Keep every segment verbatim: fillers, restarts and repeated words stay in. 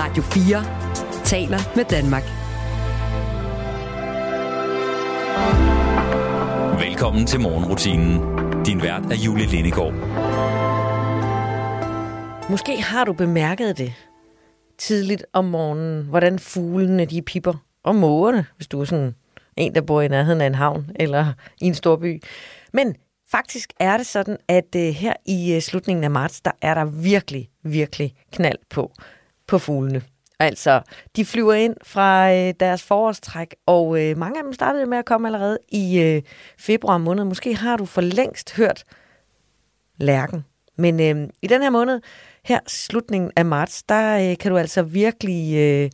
Radio fire taler med Danmark. Velkommen til morgenrutinen. Din vært er Julie Lindegård. Måske har du bemærket det tidligt om morgenen, hvordan fuglene de pipper, og mågerne, hvis du er sådan en, der bor i nærheden af en havn eller i en stor by. Men faktisk er det sådan, at her i slutningen af marts, der er der virkelig, virkelig knald på, på fuglene. Altså, de flyver ind fra øh, deres forårstræk, og øh, mange af dem startede med at komme allerede i øh, februar måned. Måske har du for længst hørt lærken. Men øh, i den her måned, her slutningen af marts, der øh, kan du altså virkelig øh,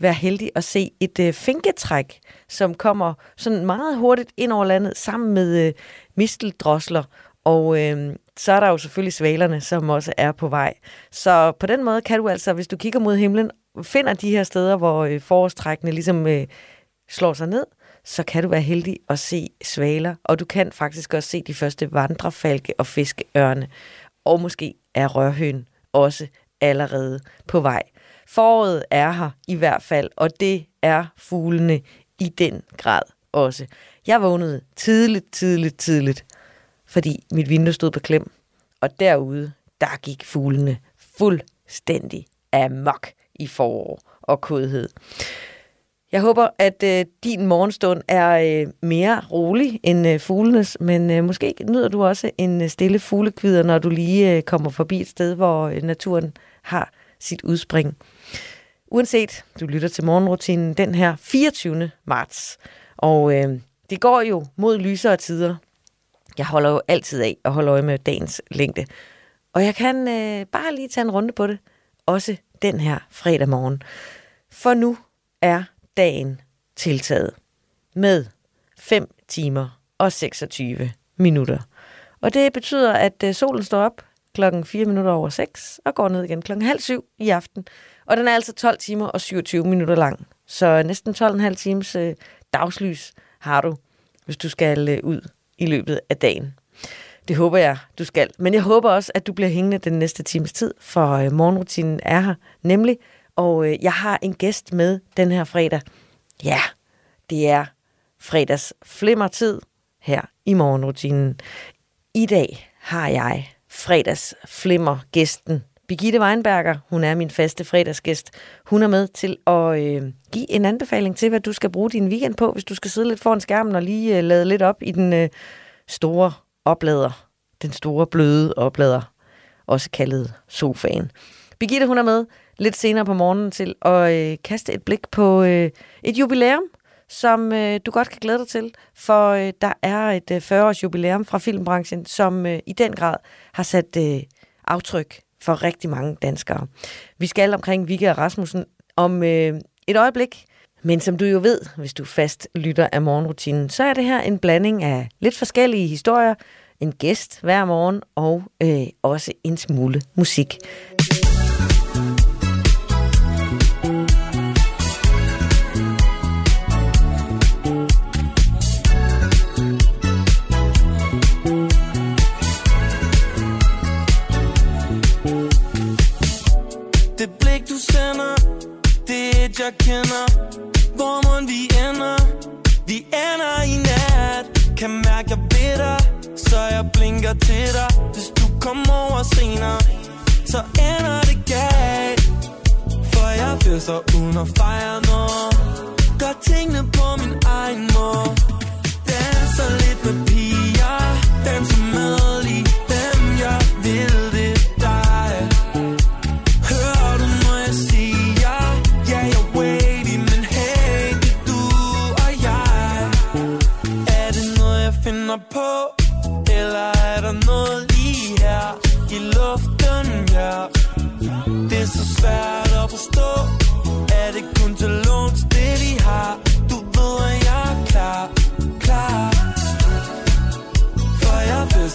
være heldig at se et øh, finketræk, som kommer sådan meget hurtigt ind over landet sammen med øh, misteldrosler. Og øh, så er der jo selvfølgelig svalerne, som også er på vej. Så på den måde kan du altså, hvis du kigger mod himlen, finder de her steder, hvor øh, forårstrækkene ligesom øh, slår sig ned, så kan du være heldig at se svaler, og du kan faktisk også se de første vandrefalke og fiskeørne, og måske er rørhøn også allerede på vej. Foråret er her i hvert fald, og det er fuglene i den grad også. Jeg vågnede tidligt, tidligt, tidligt, fordi mit vindue stod på klem, og derude, der gik fuglene fuldstændig amok i forår og kodhed. Jeg håber, at øh, din morgenstund er øh, mere rolig end øh, fuglenes, men øh, måske nyder du også en øh, stille fuglekvider, når du lige øh, kommer forbi et sted, hvor øh, naturen har sit udspring. Uanset, du lytter til morgenrutinen den her fireogtyvende marts, og øh, det går jo mod lysere tider. Jeg holder jo altid af at holde øje med dagens længde, og jeg kan øh, bare lige tage en runde på det, også den her fredag morgen. For nu er dagen tiltaget med fem timer og seksogtyve minutter. Og det betyder, at solen står op klokken fire minutter over seks og går ned igen klokken halv syv i aften. Og den er altså tolv timer og syvogtyve minutter lang. Så næsten tolv og en halv times dagslys har du, hvis du skal ud i løbet af dagen. Det håber jeg, du skal. Men jeg håber også, at du bliver hængende den næste times tid, for morgenrutinen er her nemlig. Og jeg har en gæst med den her fredag. Ja, det er fredagsflimmertid her i morgenrutinen. I dag har jeg fredagsflimmergæsten Birgitte Weinberger. Hun er min faste fredagsgæst. Hun er med til at øh, give en anbefaling til, hvad du skal bruge din weekend på, hvis du skal sidde lidt foran skærmen og lige øh, lade lidt op i den øh, store oplader, den store bløde oplader, også kaldet sofaen. Birgitte, hun er med lidt senere på morgenen til at øh, kaste et blik på øh, et jubilæum, som øh, du godt kan glæde dig til, for øh, der er et øh, fyrre-års jubilæum fra filmbranchen, som øh, i den grad har sat øh, aftryk for rigtig mange danskere. Vi skal omkring Wikke og Rasmussen om øh, et øjeblik. Men som du jo ved, hvis du fast lytter af morgenrutinen, så er det her en blanding af lidt forskellige historier, en gæst hver morgen og øh, også en smule musik. Det blik du sender, det er et jeg kender. Hvor måden vi ender, vi ender i nat. Kan mærke jeg ved dig, så jeg blinker til dig. Hvis du kommer over senere, så ender det galt. For jeg fester uden at fejre noget. Gør tingene på min egen måde. Danser lidt med piger, danser med lige dem jeg vil. Det dig, hører du når jeg siger, ja jeg wait. På, eller er der noget lige her i luften, ja. Det er så svært at forstå, er det kun til låns det vi har. Du ved at jeg er klar, klar. For jeg ved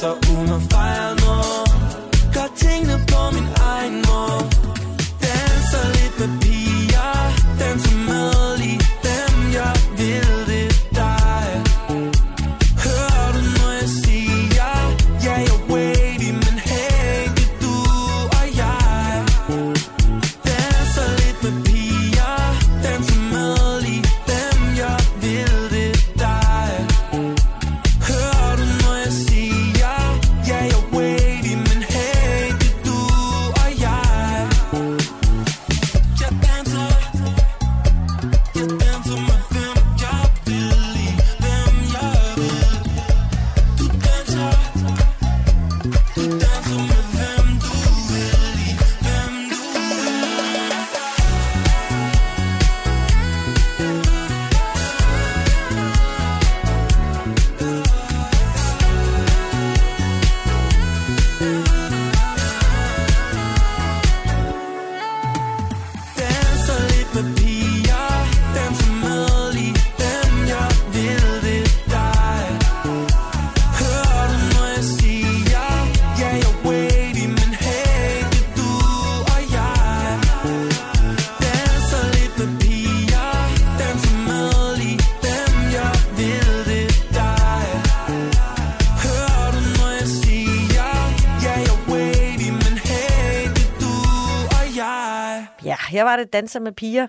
Ja, her var det Danser med piger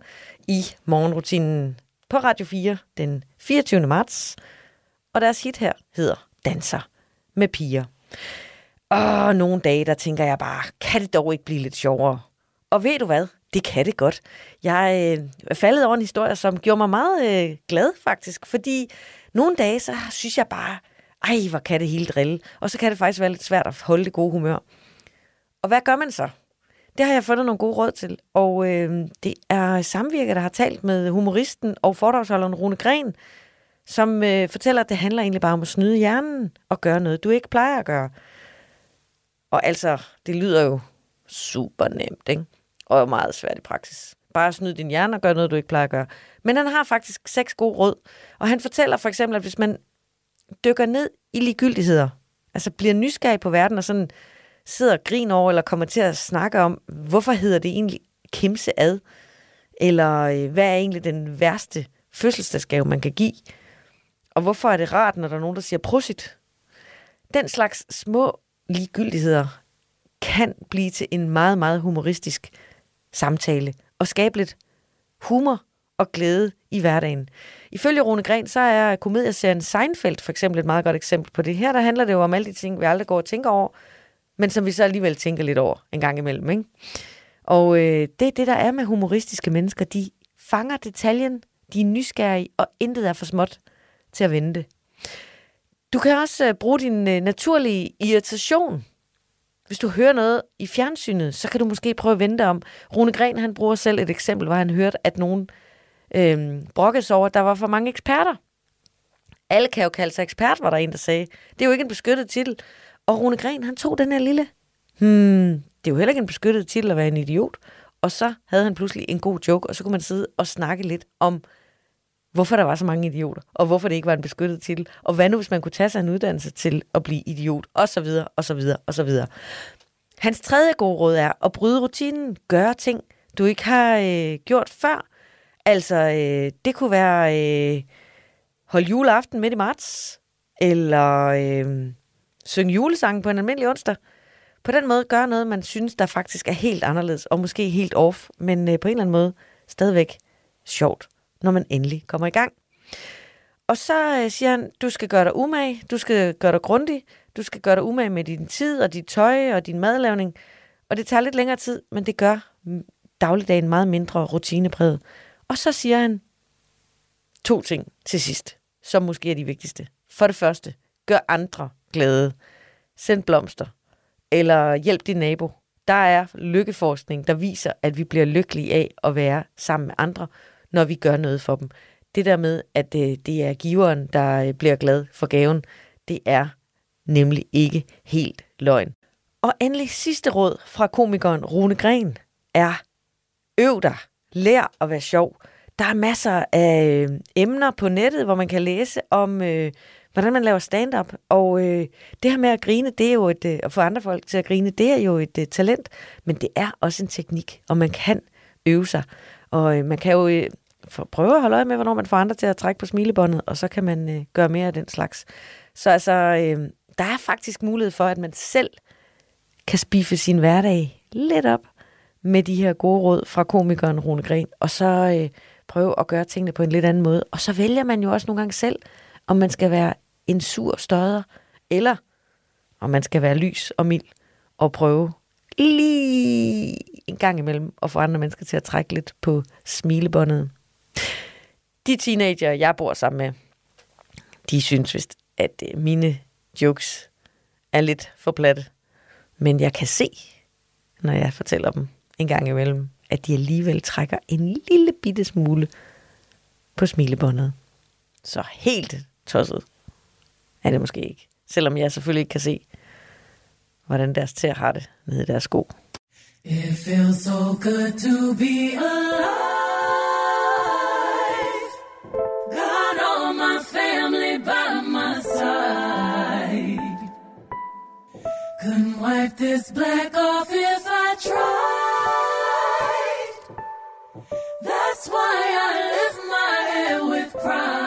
i morgenrutinen på Radio fire den fireogtyvende marts. Og deres hit her hedder Danser med piger. Og nogle dage, der tænker jeg bare, kan det dog ikke blive lidt sjovere? Og ved du hvad? Det kan det godt. Jeg øh, er faldet over en historie, som gjorde mig meget øh, glad faktisk, fordi nogle dage, så synes jeg bare, ej, hvor kan det hele drille. Og så kan det faktisk være lidt svært at holde det gode humør. Og hvad gør man så? Det har jeg fundet nogle gode råd til, og øh, det er Samvirke, der har talt med humoristen og foredragsholderen Rune Gren, som øh, fortæller, at det handler egentlig bare om at snyde hjernen og gøre noget, du ikke plejer at gøre. Og altså, det lyder jo super nemt, ikke? Og meget svært i praksis. Bare snyde din hjerne og gøre noget, du ikke plejer at gøre. Men han har faktisk seks gode råd, og han fortæller for eksempel, at hvis man dykker ned i ligegyldigheder, altså bliver nysgerrig på verden og sådan sidder og griner over, eller kommer til at snakke om, hvorfor hedder det egentlig kimse ad? Eller hvad er egentlig den værste fødselsdagsgave, man kan give? Og hvorfor er det rart, når der er nogen, der siger prosit? Den slags små ligegyldigheder kan blive til en meget, meget humoristisk samtale og skabe lidt humor og glæde i hverdagen. Ifølge Rune Gren, så er komedieserien Seinfeld for eksempel et meget godt eksempel på det. Her der handler det jo om alle de ting, vi aldrig går og tænker over, men som vi så alligevel tænker lidt over en gang imellem, ikke? Og øh, det er det, der er med humoristiske mennesker. De fanger detaljen, de er nysgerrige, og intet er for småt til at vente. Du kan også øh, bruge din øh, naturlige irritation. Hvis du hører noget i fjernsynet, så kan du måske prøve at vente om. Rune Gren, han bruger selv et eksempel, hvor han hørte, at nogen øh, brokkes over, at der var for mange eksperter. Alle kan jo kalde sig ekspert, var der en, der sagde. Det er jo ikke en beskyttet titel. Og Rune Gren, han tog den her lille, hmm, det er jo heller ikke en beskyttet titel at være en idiot. Og så havde han pludselig en god joke, og så kunne man sidde og snakke lidt om, hvorfor der var så mange idioter, og hvorfor det ikke var en beskyttet titel, og hvad nu, hvis man kunne tage sig en uddannelse til at blive idiot, og så videre, og så videre, og så videre. Hans tredje gode råd er at bryde rutinen, gøre ting, du ikke har øh, gjort før. Altså, øh, det kunne være øh, holde juleaften midt i marts, eller... Øh, synge julesangen på en almindelig onsdag. På den måde gør noget, man synes, der faktisk er helt anderledes, og måske helt off, men øh, på en eller anden måde stadigvæk sjovt, når man endelig kommer i gang. Og så øh, siger han, du skal gøre dig umage, du skal gøre dig grundig, du skal gøre dig umage med din tid, og dit tøj, og din madlavning. Og det tager lidt længere tid, men det gør dagligdagen meget mindre rutinepræget. Og så siger han to ting til sidst, som måske er de vigtigste. For det første, gør andre glæde. Send blomster. Eller hjælp din nabo. Der er lykkeforskning, der viser, at vi bliver lykkelige af at være sammen med andre, når vi gør noget for dem. Det der med, at det er giveren, der bliver glad for gaven, det er nemlig ikke helt løgn. Og endelig sidste råd fra komikeren Rune Gren er, øv dig. Lær at være sjov. Der er masser af emner på nettet, hvor man kan læse om... Øh, hvordan man laver stand-up, og øh, det her med at grine, det er jo et, øh, at få andre folk til at grine, det er jo et øh, talent, men det er også en teknik, og man kan øve sig, og øh, man kan jo øh, prøve at holde øje med, hvornår man får andre til at trække på smilebåndet, og så kan man øh, gøre mere af den slags. Så altså, øh, der er faktisk mulighed for, at man selv kan spiffe sin hverdag lidt op med de her gode råd fra komikeren Rune Gren, og så øh, prøve at gøre tingene på en lidt anden måde, og så vælger man jo også nogle gange selv, om man skal være en sur støder, eller om man skal være lys og mild og prøve lige en gang imellem at få andre mennesker til at trække lidt på smilebåndet. De teenager, jeg bor sammen med, de synes vist, at mine jokes er lidt for platte. Men jeg kan se, når jeg fortæller dem en gang imellem, at de alligevel trækker en lille bitte smule på smilebåndet. Så helt tosset er det måske ikke. Selvom jeg selvfølgelig ikke kan se, hvordan deres tæer har det nede i deres sko. It feels so good to be alive. Got all my family by my side. Couldn't wipe this black off if I tried. That's why I lift my head with pride.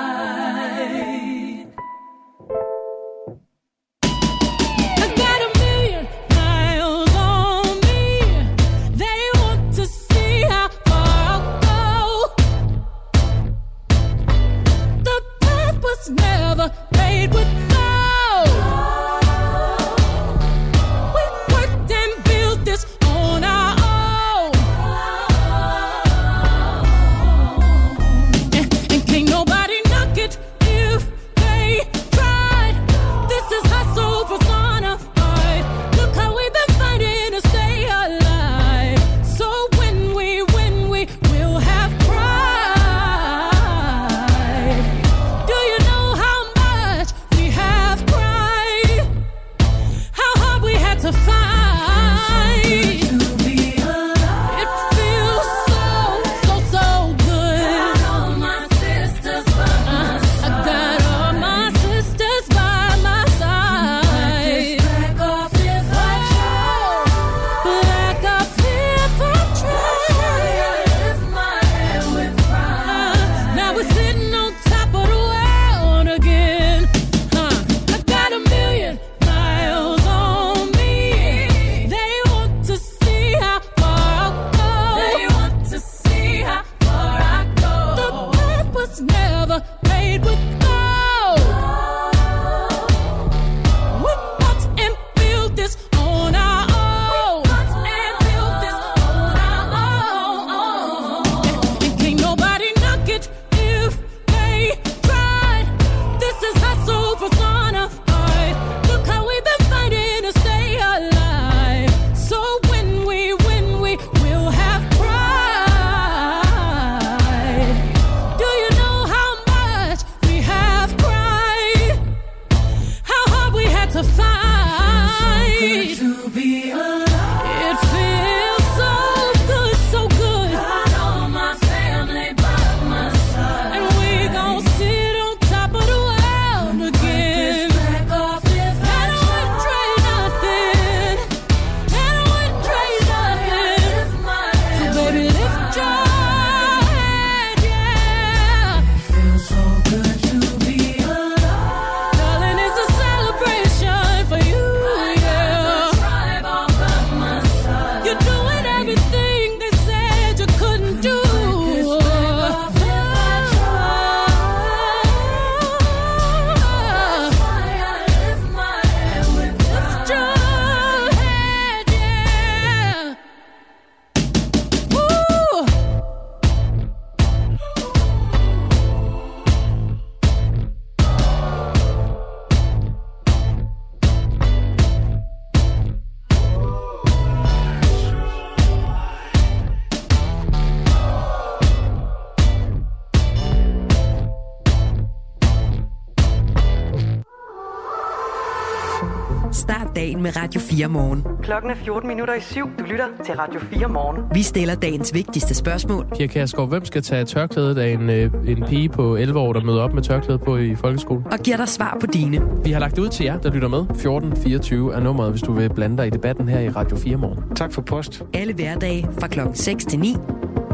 dagen med Radio fire Morgen. Klokken er fjorten minutter i syv. Du lytter til Radio fire Morgen. Vi stiller dagens vigtigste spørgsmål. Pia Kjærsgaard, hvem skal tage tørklædet af en, en pige på elleve år, der møder op med tørklædet på i folkeskolen? Og giver dig svar på dine. Vi har lagt det ud til jer, der lytter med. fjorten fireogtyve er nummeret, hvis du vil blande dig i debatten her i Radio fire Morgen. Tak for post. Alle hverdage fra klokken seks til ni.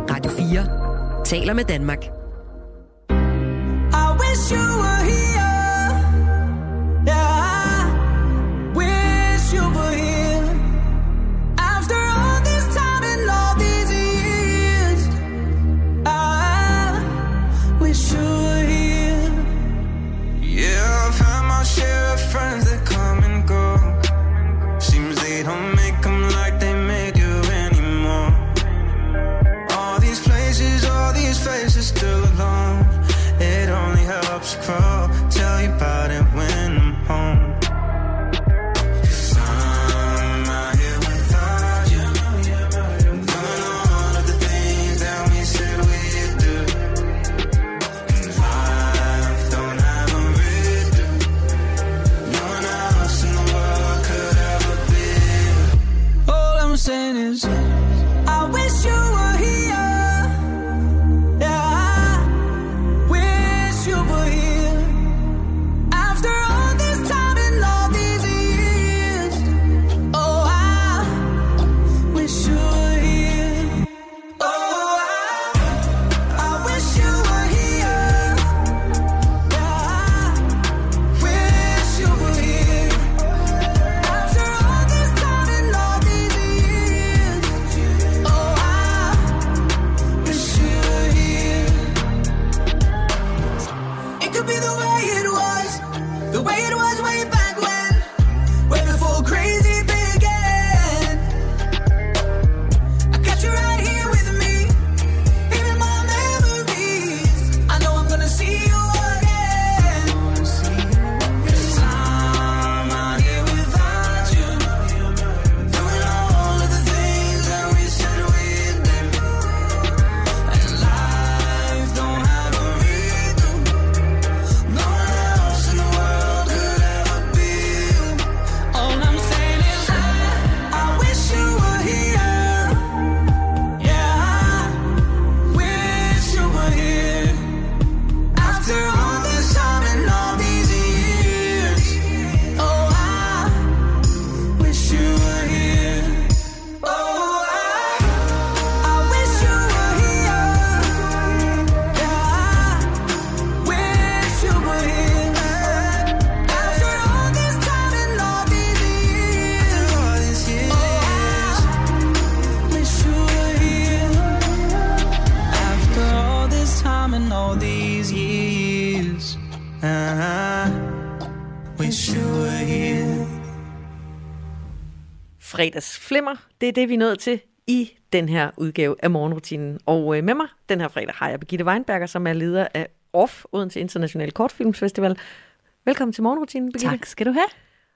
Radio fire taler med Danmark. I wish you were here. Yeah, I wish you were here. After all this time and all these years, I wish you were here. Yeah, I've had my share of friends that come and go. Seems they don't make them like they made you anymore. All these places, all these faces still alone. It only helps crawl, tell you about it when I'm home. Fredagsflimmer, det er det, vi er nået til i den her udgave af Morgenrutinen. Og øh, med mig den her fredag har jeg Birgitte Weinberger, som er leder af O F F, Odense Internationale Kortfilmfestival. Velkommen til Morgenrutinen, Birgitte. Tak skal du have.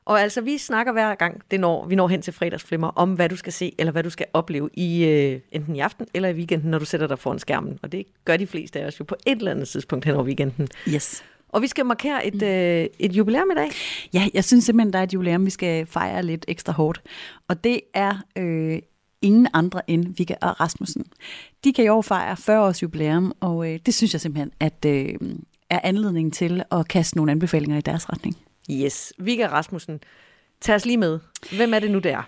Og altså, vi snakker hver gang, det når, vi når hen til Fredagsflimmer, om hvad du skal se, eller hvad du skal opleve i øh, enten i aften eller i weekenden, når du sætter dig foran skærmen. Og det gør de fleste af os jo på et eller andet tidspunkt hen over weekenden. Yes. Og vi skal markere et, øh, et jubilæum i dag. Ja, jeg synes simpelthen, der er et jubilæum, vi skal fejre lidt ekstra hårdt. Og det er øh, ingen andre end Wikke og Rasmussen. De kan i år fejre fyrre års jubilæum, og øh, det synes jeg simpelthen, at øh, er anledningen til at kaste nogle anbefalinger i deres retning. Yes, Wikke og Rasmussen. Tag os lige med. Hvem er det nu, der?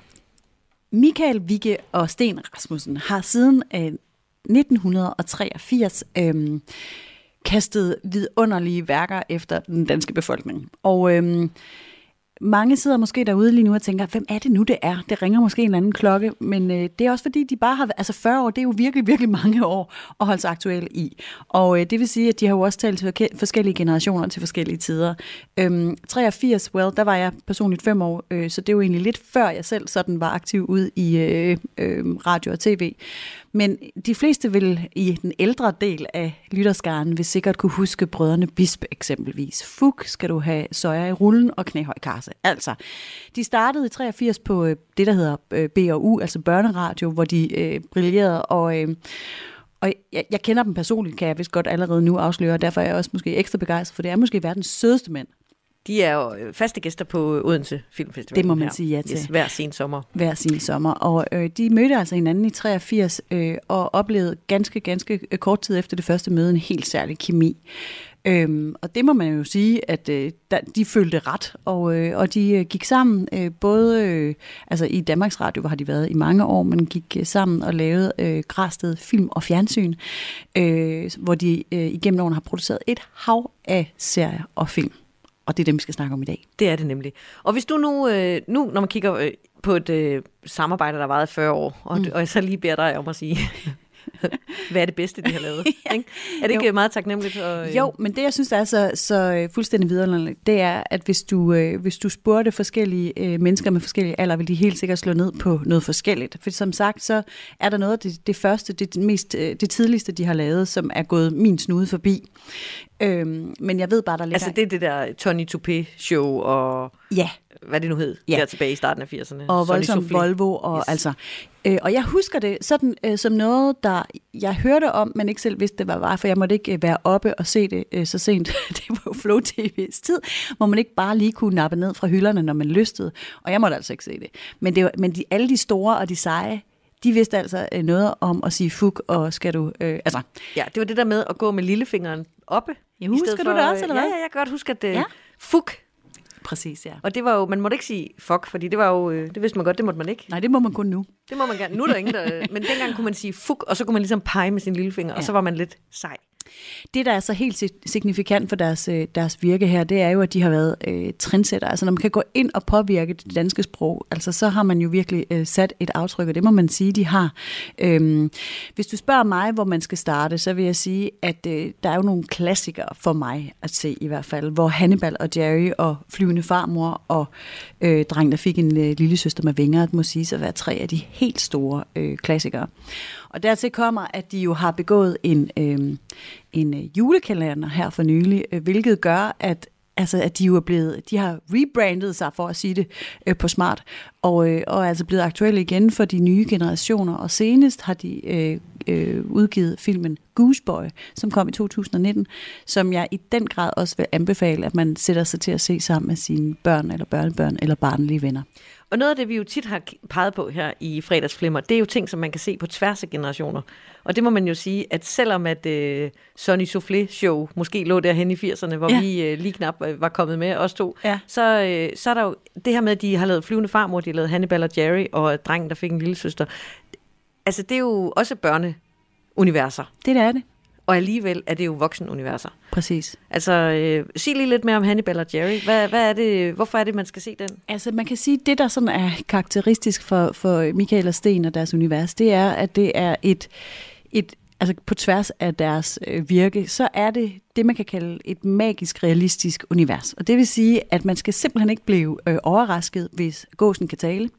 Mikael Wikke og Sten Rasmussen har siden øh, nitten treogfirs... Øh, kastet vidunderlige værker efter den danske befolkning. Og øhm, mange sidder måske derude lige nu og tænker, hvem er det nu, det er? Det ringer måske en eller anden klokke, men øh, det er også fordi, de bare har... Altså fyrre år, det er jo virkelig, virkelig mange år at holde sig aktuelle i. Og øh, det vil sige, at de har jo også talt til forskellige generationer til forskellige tider. Øhm, treogfirs, well, der var jeg personligt fem år, øh, så det er jo egentlig lidt før jeg selv sådan var aktiv ude i øh, øh, radio og tv. Men de fleste vil i den ældre del af lytterskaren vil sikkert kunne huske brødrene Bisp eksempelvis. Fug skal du have soja i rullen og knæhøj karse. Altså, de startede i treogfirs på øh, det, der hedder øh, B og U, altså børneradio, hvor de øh, brillerede. Og, øh, og jeg, jeg kender dem personligt, kan jeg vist godt allerede nu afsløre, og derfor er jeg også måske ekstra begejstret, for det er måske verdens sødeste mænd. De er jo faste gæster på Odense Filmfestival. Det må man her. sige ja til. Yes, hver sen sommer. Hver sen sommer. Og øh, de mødte altså hinanden i treogfirs øh, og oplevede ganske, ganske kort tid efter det første møde en helt særlig kemi. Øhm, og det må man jo sige, at øh, de følte ret, og, øh, og de øh, gik sammen, øh, både øh, altså i Danmarks Radio har de været i mange år, men gik øh, sammen og lavede øh, Græsted Film og Fjernsyn, øh, hvor de øh, igennem årene har produceret et hav af serier og film. Og det er dem, vi skal snakke om i dag. Det er det nemlig. Og hvis du nu, øh, nu når man kigger øh, på et øh, samarbejde, der har varet fyrre år, og, mm. og så lige beder dig om at sige... Hvad er det bedste, de har lavet? ja. Er det ikke jo. meget taknemmeligt? Og, øh... Jo, men det, jeg synes, der er så, så fuldstændig vidunderligt, det er, at hvis du, øh, hvis du spurgte forskellige øh, mennesker med forskellige alder, vil de helt sikkert slå ned på noget forskelligt. For som sagt, så er der noget af det, det første, det, mest, det tidligste, de har lavet, som er gået min snude forbi. Øhm, men jeg ved bare, der ligger... Altså, det er det der Tony Toupé-show og... Ja. Hvad det nu hed, ja. der tilbage i starten af firserne. Og Voldsomt Volvo. Og, yes. altså, øh, og jeg husker det sådan øh, som noget, der jeg hørte om, men ikke selv vidste, det var, for jeg måtte ikke være oppe og se det øh, så sent. Det var jo Flow T V's tid, hvor man ikke bare lige kunne nappe ned fra hylderne, når man lystede. Og jeg måtte altså ikke se det. Men, det var, men de, alle de store og de seje, de vidste altså øh, noget om at sige fuk, og skal du... Øh, altså. Ja, det var det der med at gå med lillefingeren oppe. Ja, husker for, du det også, eller hvad? Ja, ja, jeg kan godt huske, at øh, ja. fuk... Præcis, ja. Og det var jo, man måtte ikke sige fuck, fordi det var jo, det vidste man godt, det måtte man ikke. Nej, det må man kun nu. Det må man gerne. Nu er der ingen, der, men dengang kunne man sige fuck, og så kunne man ligesom pege med sin lillefinger, ja. og så var man lidt sej. Det, der er så helt signifikant for deres, deres virke her, det er jo, at de har været øh, trendsætter. Altså, når man kan gå ind og påvirke det danske sprog, altså, så har man jo virkelig øh, sat et aftryk, og det må man sige, de har. Øhm, hvis du spørger mig, hvor man skal starte, så vil jeg sige, at øh, der er jo nogle klassikere for mig at se i hvert fald, hvor Hannibal og Jerry og Flyvende Farmor og øh, Dreng, der fik en øh, lille søster med vinger, må sige sig at være tre af de helt store øh, klassikere. Og dertil kommer, at de jo har begået en, øh, en øh, julekalender her for nylig, øh, hvilket gør, at, altså, at de jo er blevet, de har rebrandet sig, for at sige det øh, på smart, og, øh, og er altså blevet aktuelle igen for de nye generationer. Og senest har de øh, øh, udgivet filmen Goose Boy, som kom i to tusind og nitten, som jeg i den grad også vil anbefale, at man sætter sig til at se sammen med sine børn eller børnebørn eller barnlige venner. Og noget af det, vi jo tit har peget på her i Fredagsflimmer, det er jo ting, som man kan se på tværs af generationer. Og det må man jo sige, at selvom at øh, Sonny Soufflé-show måske lå derhen i firserne, hvor ja. vi øh, lige knap var kommet med, os to, ja. så, øh, så er der jo det her med, at de har lavet Flyvende Farmor, de har lavet Hannibal og Jerry, og Drengen, der fik en lille søster. Altså, det er jo også børneuniverser. Det der er det. Og alligevel er det jo voksenuniverser. Præcis. Altså, øh, sig lige lidt mere om Hannibal og Jerry. Hvad, hvad er det, hvorfor er det, man skal se den? Altså, man kan sige, at det, der sådan er karakteristisk for, for Mikael og Sten og deres univers, det er, at det er et... et altså på tværs af deres øh, virke, så er det det, man kan kalde et magisk, realistisk univers. Og det vil sige, at man skal simpelthen ikke blive øh, overrasket, hvis gåsen kan tale.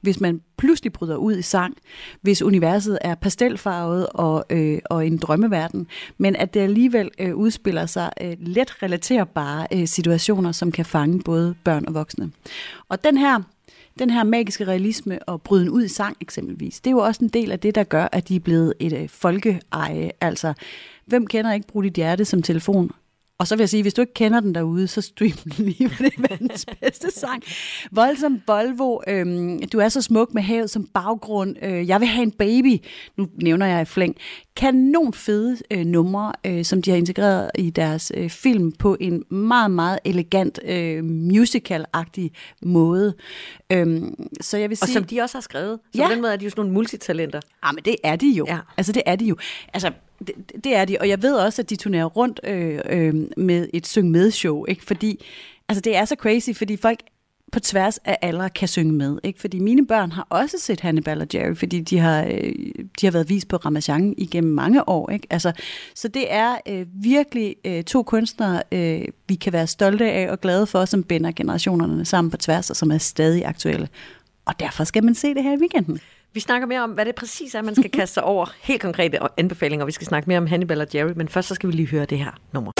Hvis man pludselig bryder ud i sang, hvis universet er pastelfarvet og, øh, og en drømmeverden, men at det alligevel øh, udspiller sig øh, let relaterbare øh, situationer, som kan fange både børn og voksne. Og den her, den her magiske realisme og bryden ud i sang eksempelvis, det er jo også en del af det, der gør, at de er blevet et øh, folkeeje. Altså, hvem kender ikke Brudte Hjerte som telefon? Og så vil jeg sige, hvis du ikke kender den derude, så stream den lige, for det er verdens bedste sang. Voldsomt Volvo, øhm, du er så smuk med havet som baggrund, øh, jeg vil have en baby, nu nævner jeg i flæng. Kanon fede øh, numre, øh, som de har integreret i deres øh, film på en meget, meget elegant øh, musical-agtig måde. Øhm, så jeg vil sige, og som de også har skrevet. Så ja. På den måde er de jo sådan nogle multitalenter. Ja, men det er de jo. Ja. Altså, det er de jo. Altså... Det, det er de, og jeg ved også, at de turnerer rundt øh, øh, med et syng-med-show, ikke? Fordi altså, det er så crazy, fordi folk på tværs af aldre kan synge med, ikke? Fordi mine børn har også set Hannibal og Jerry, fordi de har, øh, de har været vist på Ramazan igennem mange år, ikke? Altså, så det er øh, virkelig øh, to kunstnere, øh, vi kan være stolte af og glade for, som binder generationerne sammen på tværs, og som er stadig aktuelle. Og derfor skal man se det her i weekenden. Vi snakker mere om, hvad det præcis er, man skal kaste sig over. Helt konkrete anbefalinger. Vi skal snakke mere om Hannibal og Jerry, men først så skal vi lige høre det her nummer.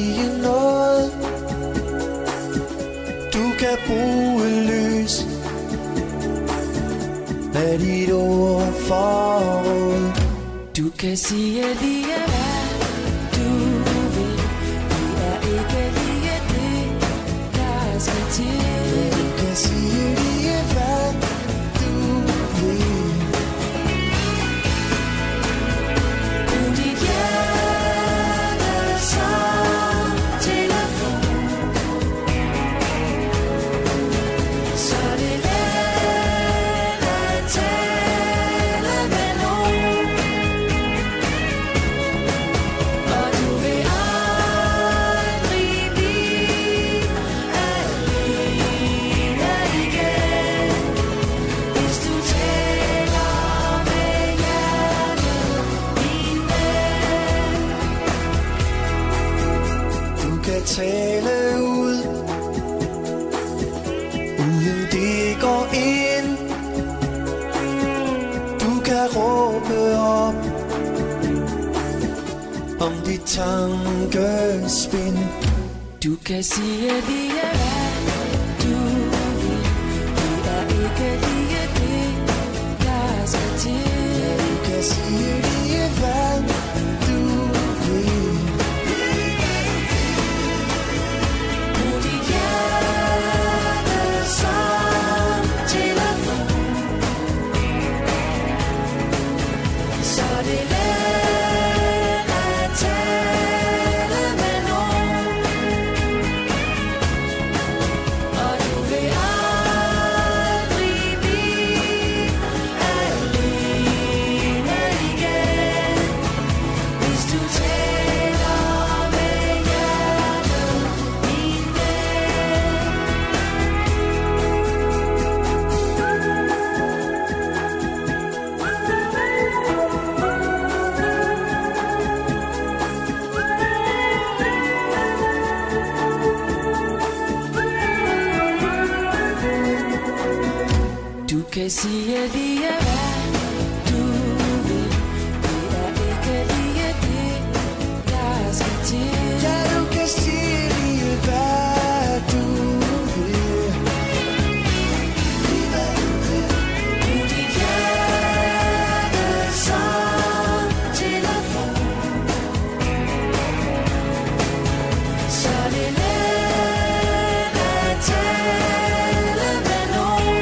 sige noget. Du kan bruge lys med dit ord forråd. Du kan sige lige hvad du vil. Det er ikke lige det, der skal til. Du kan sige lige hvad du vil. Tale ud, uden det går ind. Du kan råbe op om dit tankespind. Du kan sige lige hvad du vil. Det er ikke lige det, der skal til. Du kan sige lige hvad du vil. Jeg siger lige hvad du vil. Det er ikke lige det, der skal til. Ja, du kan sige lige hvad du vil. Lige hvad du vil. Du er dit hjerte som telefon. Så det let at tale med nogen.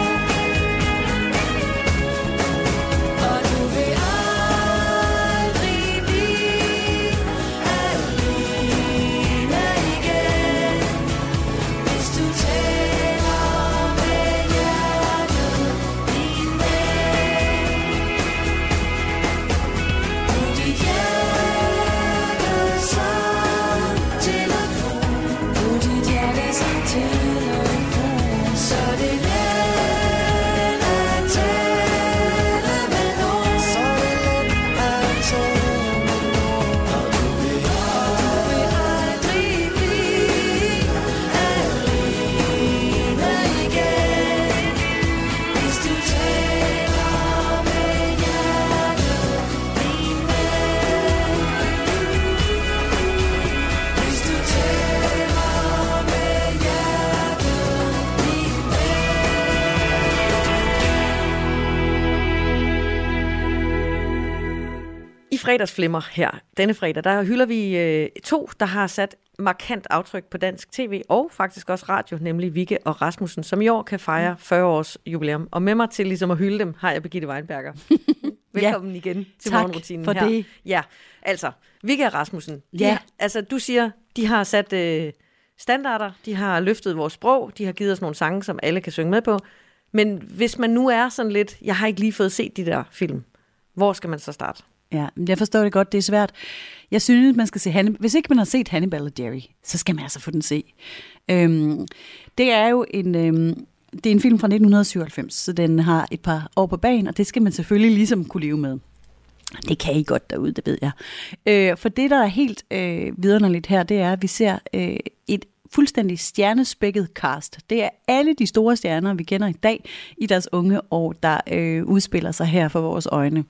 Fredagsflimmer her. Denne fredag, der hylder vi øh, to, der har sat markant aftryk på dansk tv og faktisk også radio, nemlig Wikke og Rasmussen, som i år kan fejre fyrre års jubilæum. Og med mig til ligesom at hylde dem, har jeg Birgitte Weinberger. Velkommen ja, igen til morgenrutinen her. Tak for det. Ja, altså, Wikke og Rasmussen. Ja. ja. Altså, du siger, de har sat øh, standarder, de har løftet vores sprog, de har givet os nogle sange, som alle kan synge med på. Men hvis man nu er sådan lidt, jeg har ikke lige fået set de der film, hvor skal man så starte? Ja, jeg forstår det godt, det er svært. Jeg synes, man skal se Hannibal. Hvis ikke man har set Hannibal og Jerry, så skal man altså få den se. Øhm, det er jo en, øhm, det er en film fra nitten syvoghalvfems, så den har et par år på bagen, og det skal man selvfølgelig ligesom kunne leve med. Det kan I godt derude, det ved jeg. Øh, for det, der er helt øh, vidunderligt her, det er, at vi ser øh, et fuldstændig stjernespækket cast. Det er alle de store stjerner, vi kender i dag, i deres unge år, der øh, udspiller sig her for vores øjne.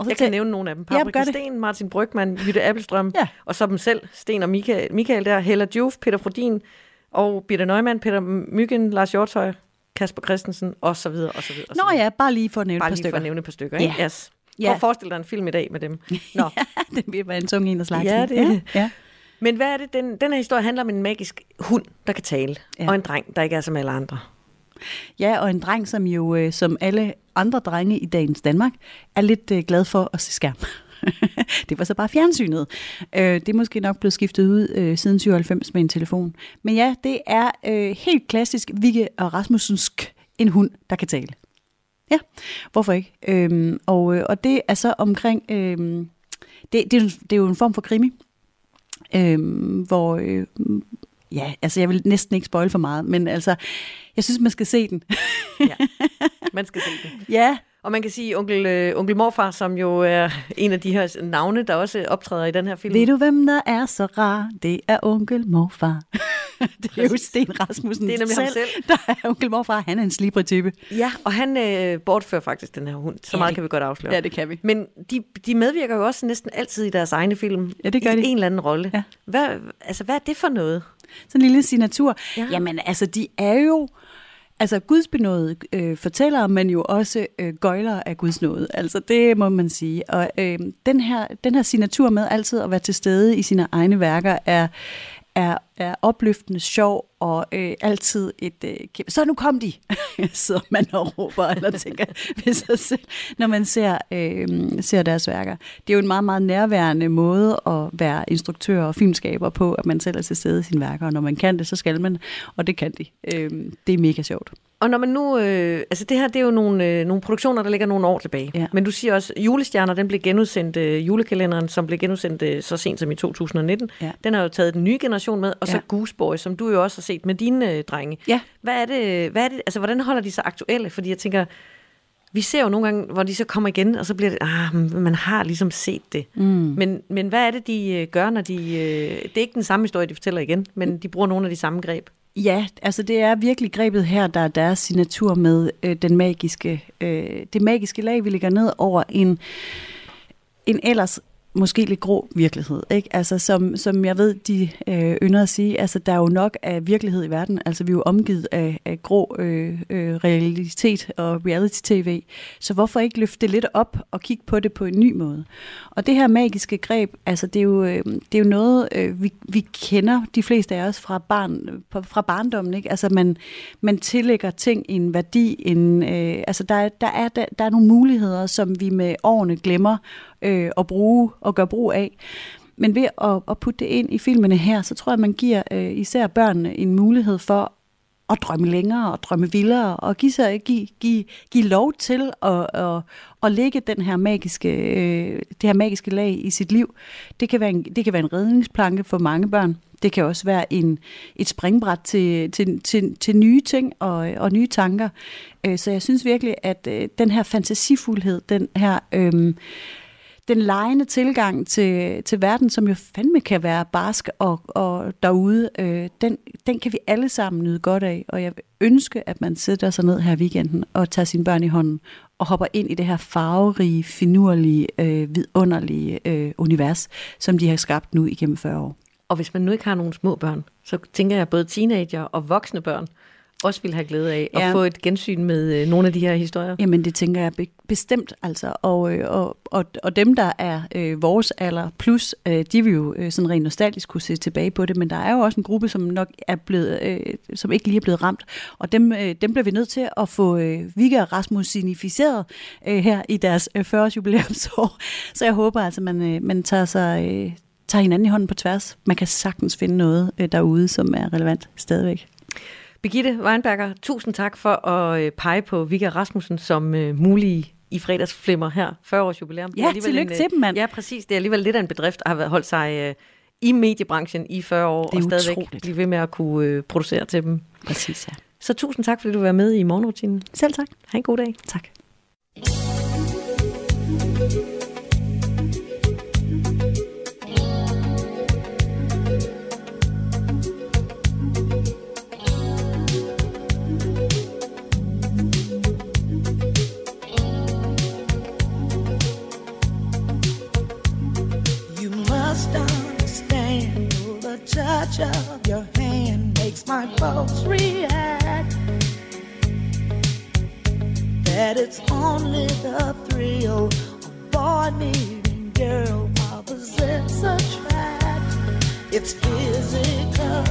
Og så jeg kan jeg... nævne nogle af dem. Paprika ja, Sten, Martin Brygmann, Jytte Appelstrøm, ja. Og så dem selv, Sten og Mikael, Mikael der, Hella Juf, Peter Frodin og Birte Neumann, Peter Myggen, Lars Hjortøj, Kasper Christensen, og så videre, og så videre. Og så videre. Nå ja, bare lige for at nævne bare et par stykker. Bare lige for at nævne et par stykker, ikke? Ja. Yes. Ja. Prøv at forestille dig en film i dag med dem. Nå. Ja, det bliver bare en tung en af slagsen. Ja, det er det. Ja. Men hvad er det? Den, den her historie handler om en magisk hund, der kan tale, ja. Og en dreng, der ikke er som alle andre. Ja, og en dreng, som jo, øh, som alle andre drenge i dagens Danmark, er lidt øh, glad for at se skærm. Det var så bare fjernsynet. Øh, det er måske nok blevet skiftet ud øh, siden syvoghalvfems med en telefon. Men ja, det er øh, helt klassisk Wikke og Rasmussensk, en hund, der kan tale. Ja, hvorfor ikke? Øhm, og, øh, og det er så omkring, øhm, det, det, det er jo en form for krimi, øhm, hvor... Øh, Ja, altså jeg vil næsten ikke spoil for meget, men altså, jeg synes, man skal se den. Ja, man skal se den. Ja. Og man kan sige, onkel, øh, onkel Morfar, som jo er en af de her navne, der også optræder i den her film. Ved du, hvem der er så rar? Det er onkel Morfar. Det er jo Sten Rasmussen det er selv, selv, der er onkel Morfar. Han er en slibre type. Ja, og han øh, bortfører faktisk den her hund. Så ja, meget det, kan vi godt afsløre. Ja, det kan vi. Men de, de medvirker jo også næsten altid i deres egne film. Ja, det gør i de. En eller anden rolle. Ja. Hvad, altså, hvad er det for noget? Sådan en lille signatur. Ja. Jamen, altså, de er jo... Altså gudsbenåede øh, fortæller, men jo også øh, gøjler af gudsnåde. Altså det må man sige. Og øh, den her, den her signatur med altid at være til stede i sine egne værker er, er, er opløftende sjov og øh, altid et... Øh, så nu kom de! Sidder man og råber eller tænker ved sig selv, når man ser, øh, ser deres værker. Det er jo en meget, meget nærværende måde at være instruktør og filmskaber på, at man selv er til stede i sine værker, og når man kan det, så skal man, og det kan de. Øh, det er mega sjovt. Og når man nu... Øh, altså det her, det er jo nogle, øh, nogle produktioner, der ligger nogle år tilbage. Ja. Men du siger også, Julestjerner, den blev genudsendt, øh, julekalenderen, som blev genudsendt øh, så sent som i to tusind og nitten, ja. Den har jo taget den nye generation med, og så ja. Goose Boy, som du jo også har set med dine øh, drenge. Ja. Hvad er det, hvad er det, altså hvordan holder de sig aktuelle? Fordi jeg tænker, vi ser jo nogle gange, hvor de så kommer igen, og så bliver det, ah, man har ligesom set det. Mm. Men, men hvad er det, de øh, gør, når de... Øh, det er ikke den samme historie, de fortæller igen, men de bruger nogle af de samme greb. Ja, altså det er virkelig grebet her, der er deres signatur med øh, den magiske, øh, det magiske lag, vi ligger ned over en, en ellers måske lidt grå virkelighed, ikke? Altså som, som jeg ved, de øh, ynder at sige, altså der er jo nok af virkelighed i verden, altså vi er jo omgivet af, af grå øh, øh, realitet og reality-tv, så hvorfor ikke løfte det lidt op og kigge på det på en ny måde? Og det her magiske greb, altså det er jo, øh, det er jo noget, øh, vi, vi kender de fleste af os fra, barn, fra barndommen, ikke? Altså man, man tillægger ting en værdi, en, øh, altså der, der, er, der, der er nogle muligheder, som vi med årene glemmer, Øh, at bruge og gøre brug af. Men ved at, at putte det ind i filmene her, så tror jeg, man giver øh, især børnene en mulighed for at drømme længere og drømme vildere og give, sig, give, give, give lov til at, at, at lægge den her magiske, øh, det her magiske lag i sit liv. Det kan være en, det kan være en redningsplanke for mange børn. Det kan også være en, et springbræt til, til, til, til nye ting og, og nye tanker. Øh, så jeg synes virkelig, at øh, den her fantasifuldhed, den her... Øh, den legende tilgang til, til verden, som jo fandme kan være barsk og, og derude, øh, den, den kan vi alle sammen nyde godt af. Og jeg ønsker, at man sætter sig ned her i weekenden og tager sine børn i hånden og hopper ind i det her farverige, finurlige, øh, vidunderlige øh, univers, som de har skabt nu igennem fyrre år. Og hvis man nu ikke har nogen små børn, så tænker jeg, både teenager og voksne børn også vil have glæde af at ja. Få et gensyn med øh, nogle af de her historier. Jamen det tænker jeg be- bestemt altså, og, øh, og, og, og dem der er øh, vores alder plus, øh, de vil jo øh, sådan rent nostalgisk kunne se tilbage på det, men der er jo også en gruppe, som nok er blevet, øh, som ikke lige er blevet ramt, og dem, øh, dem bliver vi nødt til at få øh, Wikke og Rasmussenificeret øh, her i deres øh, fyrre års jubilæumsår, så jeg håber altså, man, øh, man tager sig... Øh, tager hinanden i hånden på tværs. Man kan sagtens finde noget øh, derude, som er relevant stadigvæk. Birgitte Weinberger, tusind tak for at pege på Wikke og Rasmussen som øh, mulige i Fredagsflimmer her, fyrre års jubilæum. Ja, tillykke en, til dem, mand. Ja, præcis. Det er alligevel lidt af en bedrift, at have holdt sig øh, i mediebranchen i fyrre år, og stadigvæk utroligt. Blive ved med at kunne øh, producere til dem. Præcis, ja. Så tusind tak, fordi du var med i morgenrutinen. Selv tak. Ha' en god dag. Tak. of your hand makes my pulse react. That it's only the thrill of boy meeting girl opposites attract. It's physical,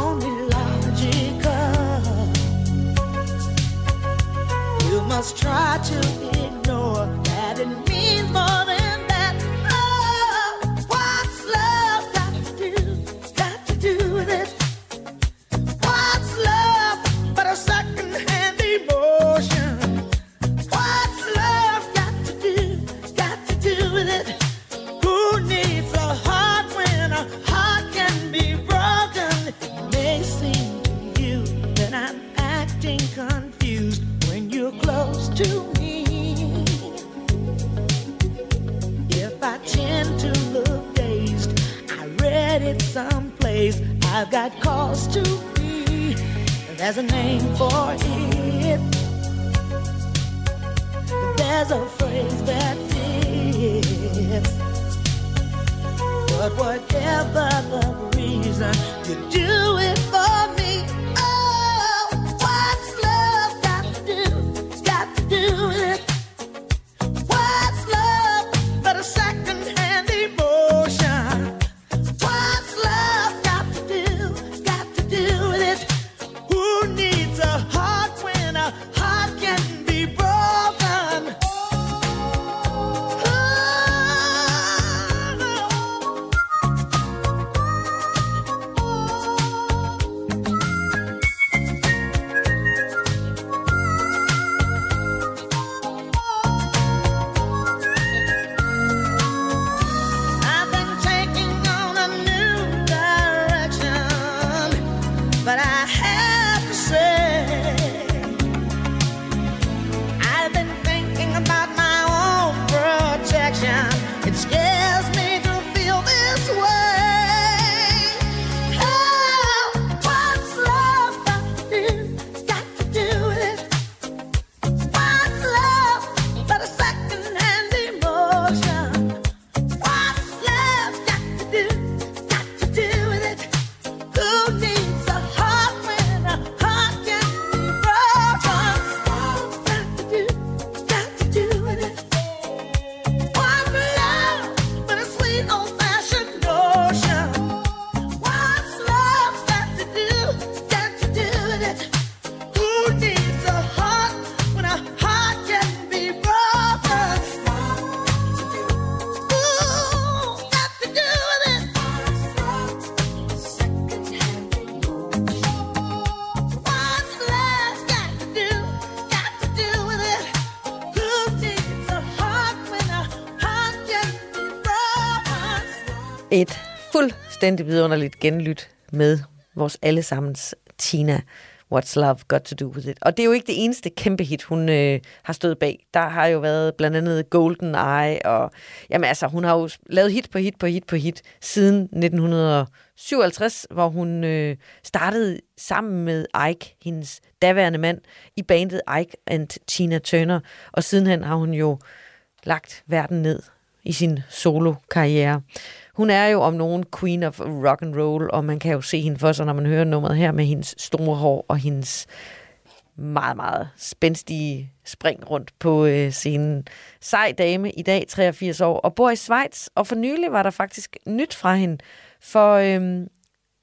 only logical. You must try to ignore that it means more than. I've got cause to be. There's a name for it. There's a phrase that fits. But whatever the reason, you do it for me. Oh, what's love got to do? Got to do with it. Et fuldstændig vidunderligt genlyt med vores allesammens Tina. What's Love Got To Do With It? Og det er jo ikke det eneste kæmpe hit, hun øh, har stået bag. Der har jo været blandt andet Golden Eye, og jamen altså, hun har jo lavet hit på hit på hit på hit siden nitten syvoghalvtreds, hvor hun øh, startede sammen med Ike, hendes daværende mand, i bandet Ike and Tina Turner. Og sidenhen har hun jo lagt verden ned i sin solo-karriere. Hun er jo om nogen queen of rock and roll, og man kan jo se hende for sig, når man hører nummeret her med hendes store hår og hendes meget, meget spændstige spring rundt på øh, scenen. Sej dame, i dag treogfirs år, og bor i Schweiz, og for nylig var der faktisk nyt fra hende, for øh,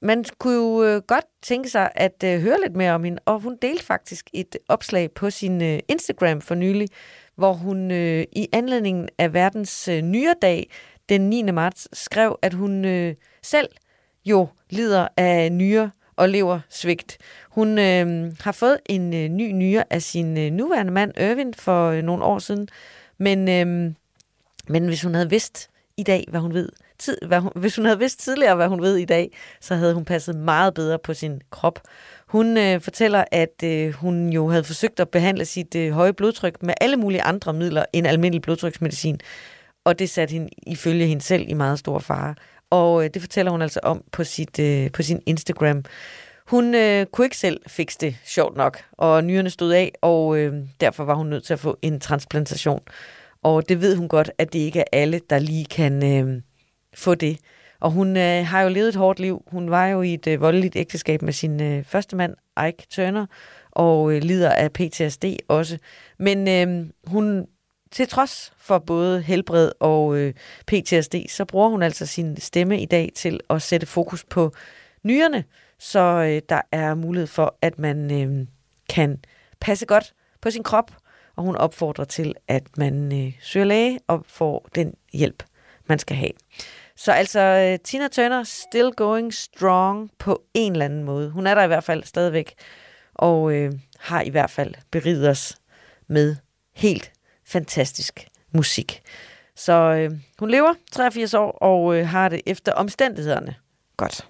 man kunne jo øh, godt tænke sig at øh, høre lidt mere om hende, og hun delte faktisk et opslag på sin øh, Instagram for nylig, hvor hun øh, i anledningen af verdens øh, nyredag den niende marts skrev, at hun øh, selv jo lider af nyre og leversvigt. Hun øh, har fået en øh, ny nyre af sin øh, nuværende mand, Erwin, for øh, nogle år siden. Men, øh, men hvis hun havde vidst i dag, hvad hun ved, tid, hvad hun, hvis hun havde vidst tidligere, hvad hun ved i dag, så havde hun passet meget bedre på sin krop. Hun øh, fortæller, at øh, hun jo havde forsøgt at behandle sit øh, høje blodtryk med alle mulige andre midler end almindelig blodtryksmedicin. Og det satte hende, ifølge hende selv, i meget stor fare. Og øh, det fortæller hun altså om på, sit, øh, på sin Instagram. Hun øh, kunne ikke selv fikse det, sjovt nok. Og nyrerne stod af, og øh, derfor var hun nødt til at få en transplantation. Og det ved hun godt, at det ikke er alle, der lige kan øh, få det. Og hun øh, har jo levet et hårdt liv. Hun var jo i et øh, voldeligt ægteskab med sin øh, første mand, Ike Turner, og øh, lider af P T S D også. Men øh, hun, til trods for både helbred og øh, P T S D, så bruger hun altså sin stemme i dag til at sætte fokus på nyrerne, så øh, der er mulighed for, at man øh, kan passe godt på sin krop, og hun opfordrer til, at man øh, søger læge og får den hjælp, man skal have. Så altså, Tina Turner still going strong på en eller anden måde. Hun er der i hvert fald stadigvæk, og øh, har i hvert fald beriget os med helt fantastisk musik. Så øh, hun lever treogfirs år, og øh, har det efter omstændighederne godt.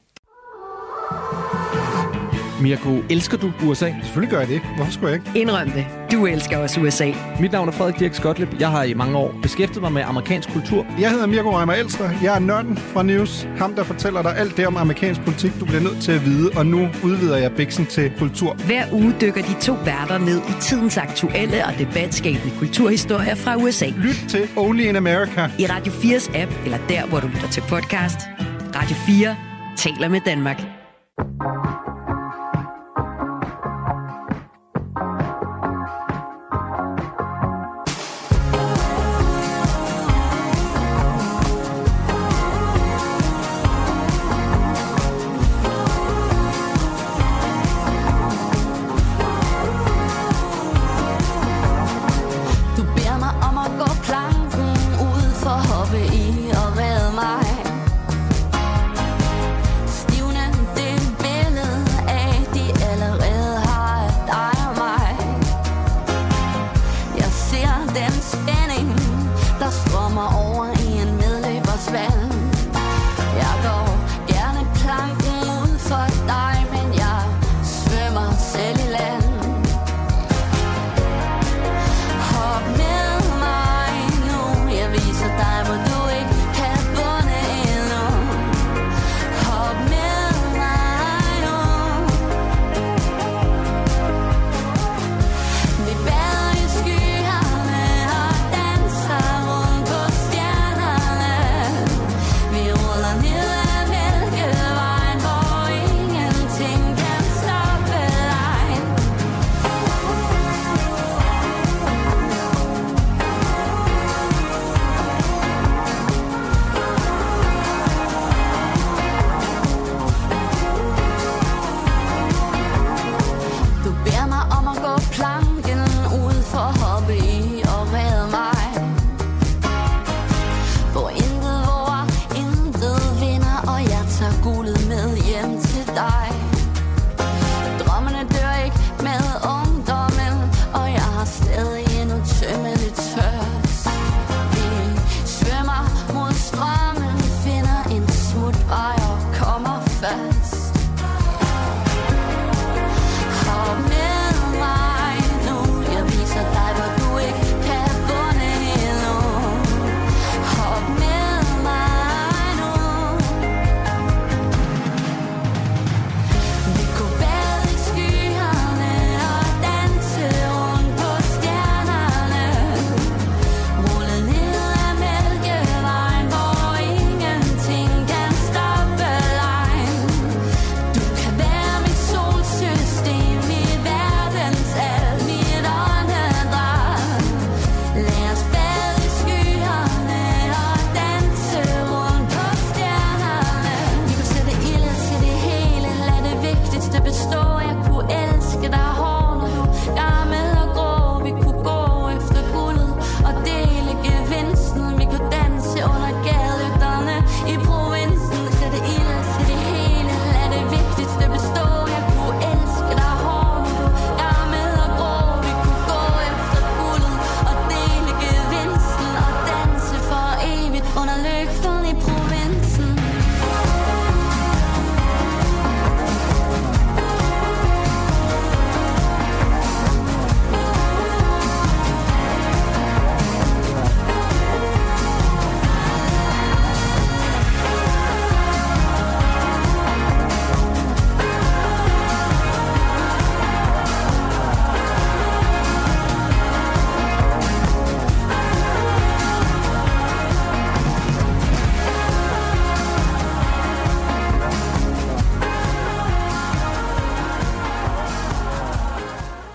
Mirko, elsker du U S A? Selvfølgelig gør jeg det. Hvorfor skulle jeg ikke? Indrøm det. Du elsker også U S A. Mit navn er Frederik-Dirk Skotlip. Jeg har i mange år beskæftiget mig med amerikansk kultur. Jeg hedder Mirko Reimer-Elster. Jeg er nørden fra News. Ham, der fortæller dig alt det om amerikansk politik, du bliver nødt til at vide. Og nu udvider jeg biksen til kultur. Hver uge dykker de to værter ned i tidens aktuelle og debatskabende kulturhistorier fra U S A. Lyt til Only in America. I Radio fires app, eller der, hvor du lytter til podcast. Radio fire taler med Danmark.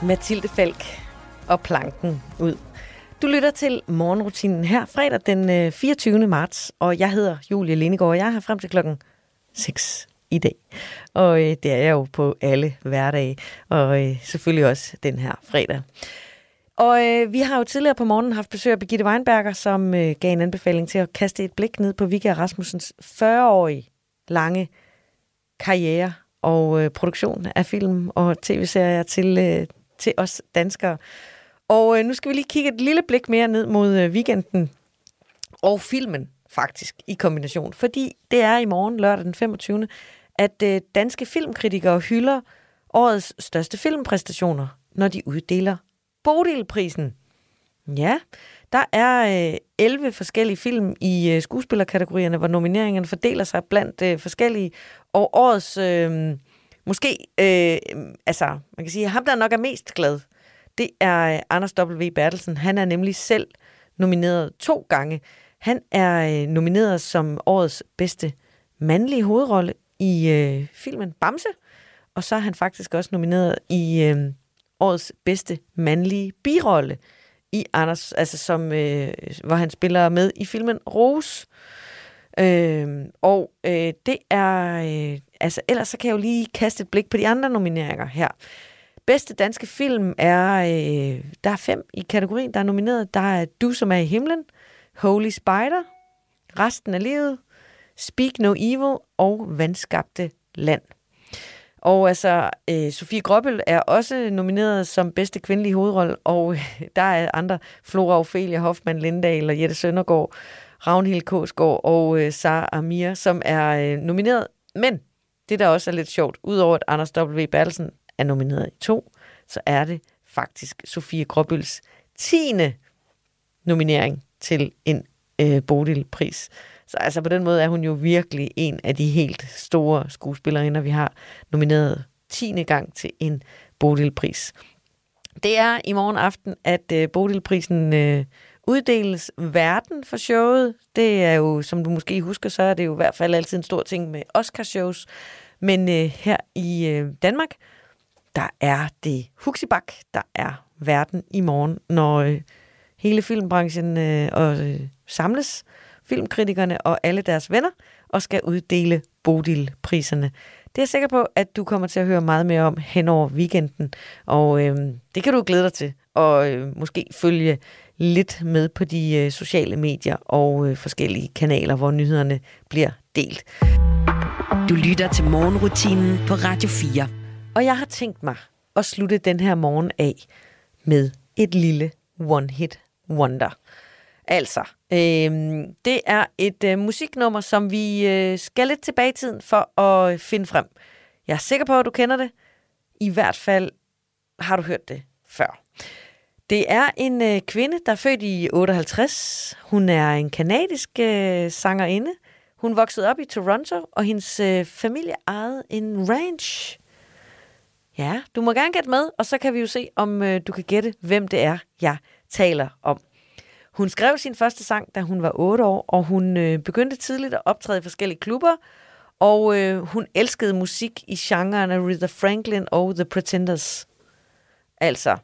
Mathilde Falk og planken ud. Du lytter til morgenrutinen her fredag den fireogtyvende marts, og jeg hedder Julie Lindegård, og jeg er her frem til klokken seks i dag. Og øh, det er jeg jo på alle hverdage, og øh, selvfølgelig også den her fredag. Og øh, vi har jo tidligere på morgenen haft besøg af Birgitte Weinberger, som øh, gav en anbefaling til at kaste et blik ned på Wikke og Rasmussens fyrre-årige lange karriere og øh, produktion af film og tv-serier til, øh, til os danskere. Og øh, nu skal vi lige kigge et lille blik mere ned mod øh, weekenden og filmen faktisk i kombination. Fordi det er i morgen lørdag den femogtyvende at øh, danske filmkritikere hylder årets største filmpræstationer, når de uddeler Bodilprisen. Ja, der er øh, elleve forskellige film i øh, skuespillerkategorierne, hvor nomineringerne fordeler sig blandt øh, forskellige. Og årets, øh, måske, øh, altså man kan sige, ham der nok er mest glad, det er øh, Anders W. Berthelsen. Han er nemlig selv nomineret to gange. Han er øh, nomineret som årets bedste mandlige hovedrolle i øh, filmen Bamse. Og så er han faktisk også nomineret i øh, årets bedste mandlige birolle i Anders, altså som øh, hvor han spiller med i filmen Rose. Øh, og øh, det er øh, altså ellers så kan jeg jo lige kaste et blik på de andre nomineringer her. Bedste danske film er øh, der er fem i kategorien, der er nomineret. Der er Du, som er i himlen, Holy Spider, Resten af livet, Speak No Evil og Vandskabte Land. Og altså, øh, Sofie Grøbøl er også nomineret som bedste kvindelige hovedrolle, og øh, der er andre, Flora Ophelia Hoffmann Lindahl og Jette Søndergaard, Ragnhild Kåsgaard og øh, Sara Amir, som er øh, nomineret. Men det, der også er lidt sjovt, udover at Anders W. Berthelsen er nomineret i to, så er det faktisk Sofie Grøbøls tiende nominering til en øh, Bodilpris. Så altså på den måde er hun jo virkelig en af de helt store skuespillerinder, vi har nomineret tiende gang til en Bodilpris. Det er i morgen aften, at øh, Bodilprisen øh, uddeles verden for showet. Det er jo, som du måske husker, så er det jo i hvert fald altid en stor ting med Oscar-shows. Men øh, her i øh, Danmark, der er det Huxibak, der er verden i morgen, når øh, hele filmbranchen øh, og, øh, samles, filmkritikerne og alle deres venner, og skal uddele Bodilpriserne. Det er jeg sikker på, at du kommer til at høre meget mere om hen over weekenden, og øh, det kan du glæde dig til, og øh, måske følge lidt med på de øh, sociale medier og øh, forskellige kanaler, hvor nyhederne bliver delt. Du lytter til morgenrutinen på Radio fire. Og jeg har tænkt mig at slutte den her morgen af med et lille one-hit wonder. Altså, øh, det er et øh, musiknummer, som vi øh, skal lidt tilbage i tiden for at finde frem. Jeg er sikker på, at du kender det. I hvert fald har du hørt det før. Det er en øh, kvinde, der er født i otteoghalvtreds. Hun er en kanadisk øh, sangerinde. Hun voksede op i Toronto, og hendes øh, familie ejede en ranch. Ja, du må gerne gætte med, og så kan vi jo se, om øh, du kan gætte, hvem det er, jeg taler om. Hun skrev sin første sang, da hun var otte år, og hun øh, begyndte tidligt at optræde i forskellige klubber, og øh, hun elskede musik i genren Aretha Franklin og The Pretenders. Altså,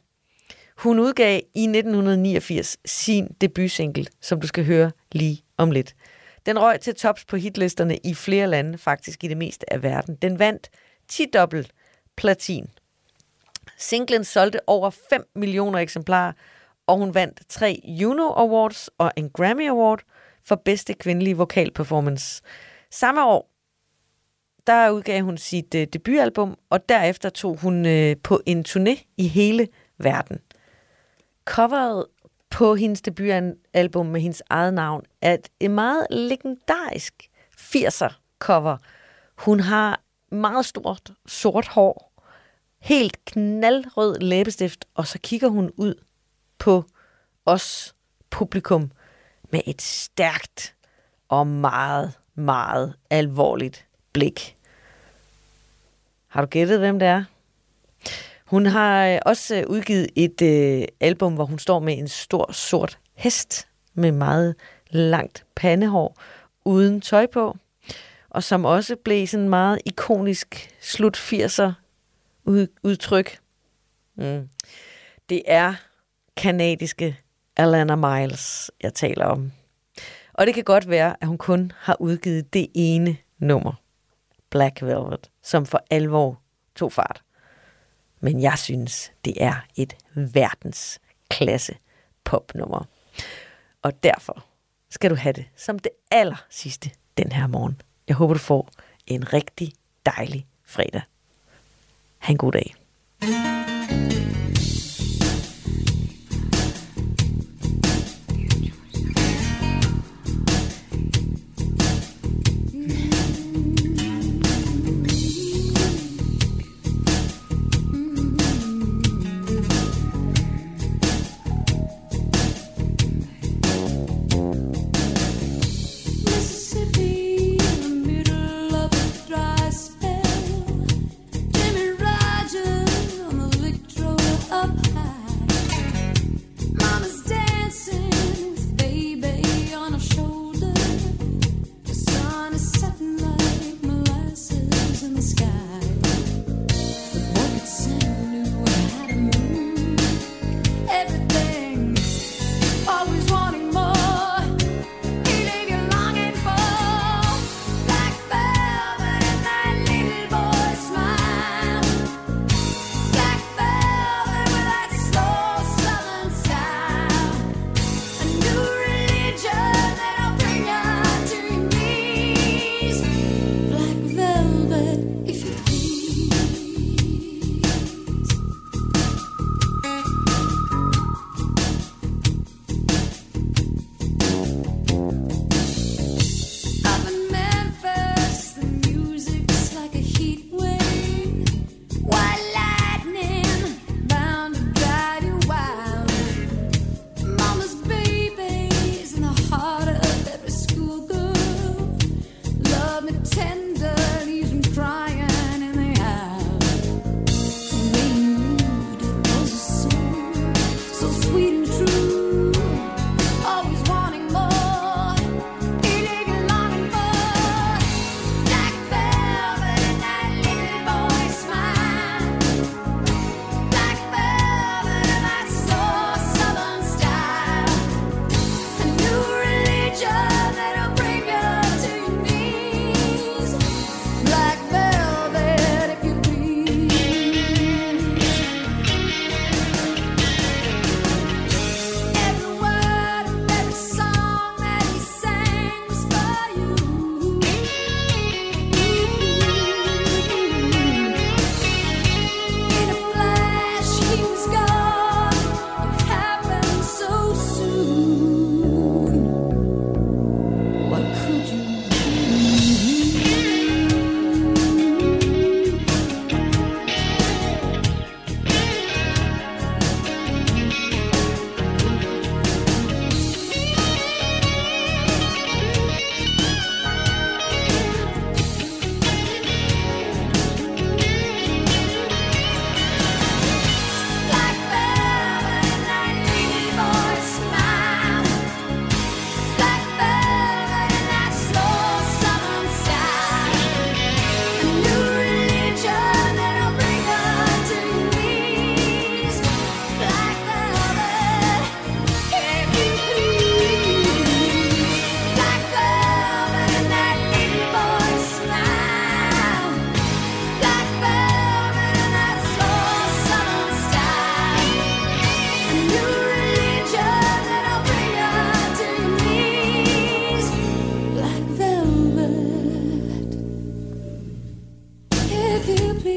hun udgav i nitten niogfirs sin debutsingle, som du skal høre lige om lidt. Den røg til tops på hitlisterne i flere lande, faktisk i det meste af verden. Den vandt ti-dobbelt platin. Singlen solgte over fem millioner eksemplarer, og hun vandt tre Juno Awards og en Grammy Award for bedste kvindelige vokalperformance. Samme år, der udgav hun sit øh, debutalbum, og derefter tog hun øh, på en turné i hele verden. Coveret på hendes debutalbum med hendes eget navn er et meget legendarisk firser-cover. Hun har meget stort sort hår, helt knaldrød læbestift, og så kigger hun ud på os publikum med et stærkt og meget, meget alvorligt blik. Har du gættet, hvem det er? Hun har også udgivet et øh, album, hvor hun står med en stor sort hest med meget langt pandehår uden tøj på, og som også blev sådan meget ikonisk slut firser udtryk. Mm. Det er kanadiske Alana Miles, jeg taler om. Og det kan godt være, at hun kun har udgivet det ene nummer, Black Velvet, som for alvor tog fart. Men jeg synes, det er et verdensklasse popnummer. Og derfor skal du have det som det aller sidste den her morgen. Jeg håber, du får en rigtig dejlig fredag. Ha' en god dag. If you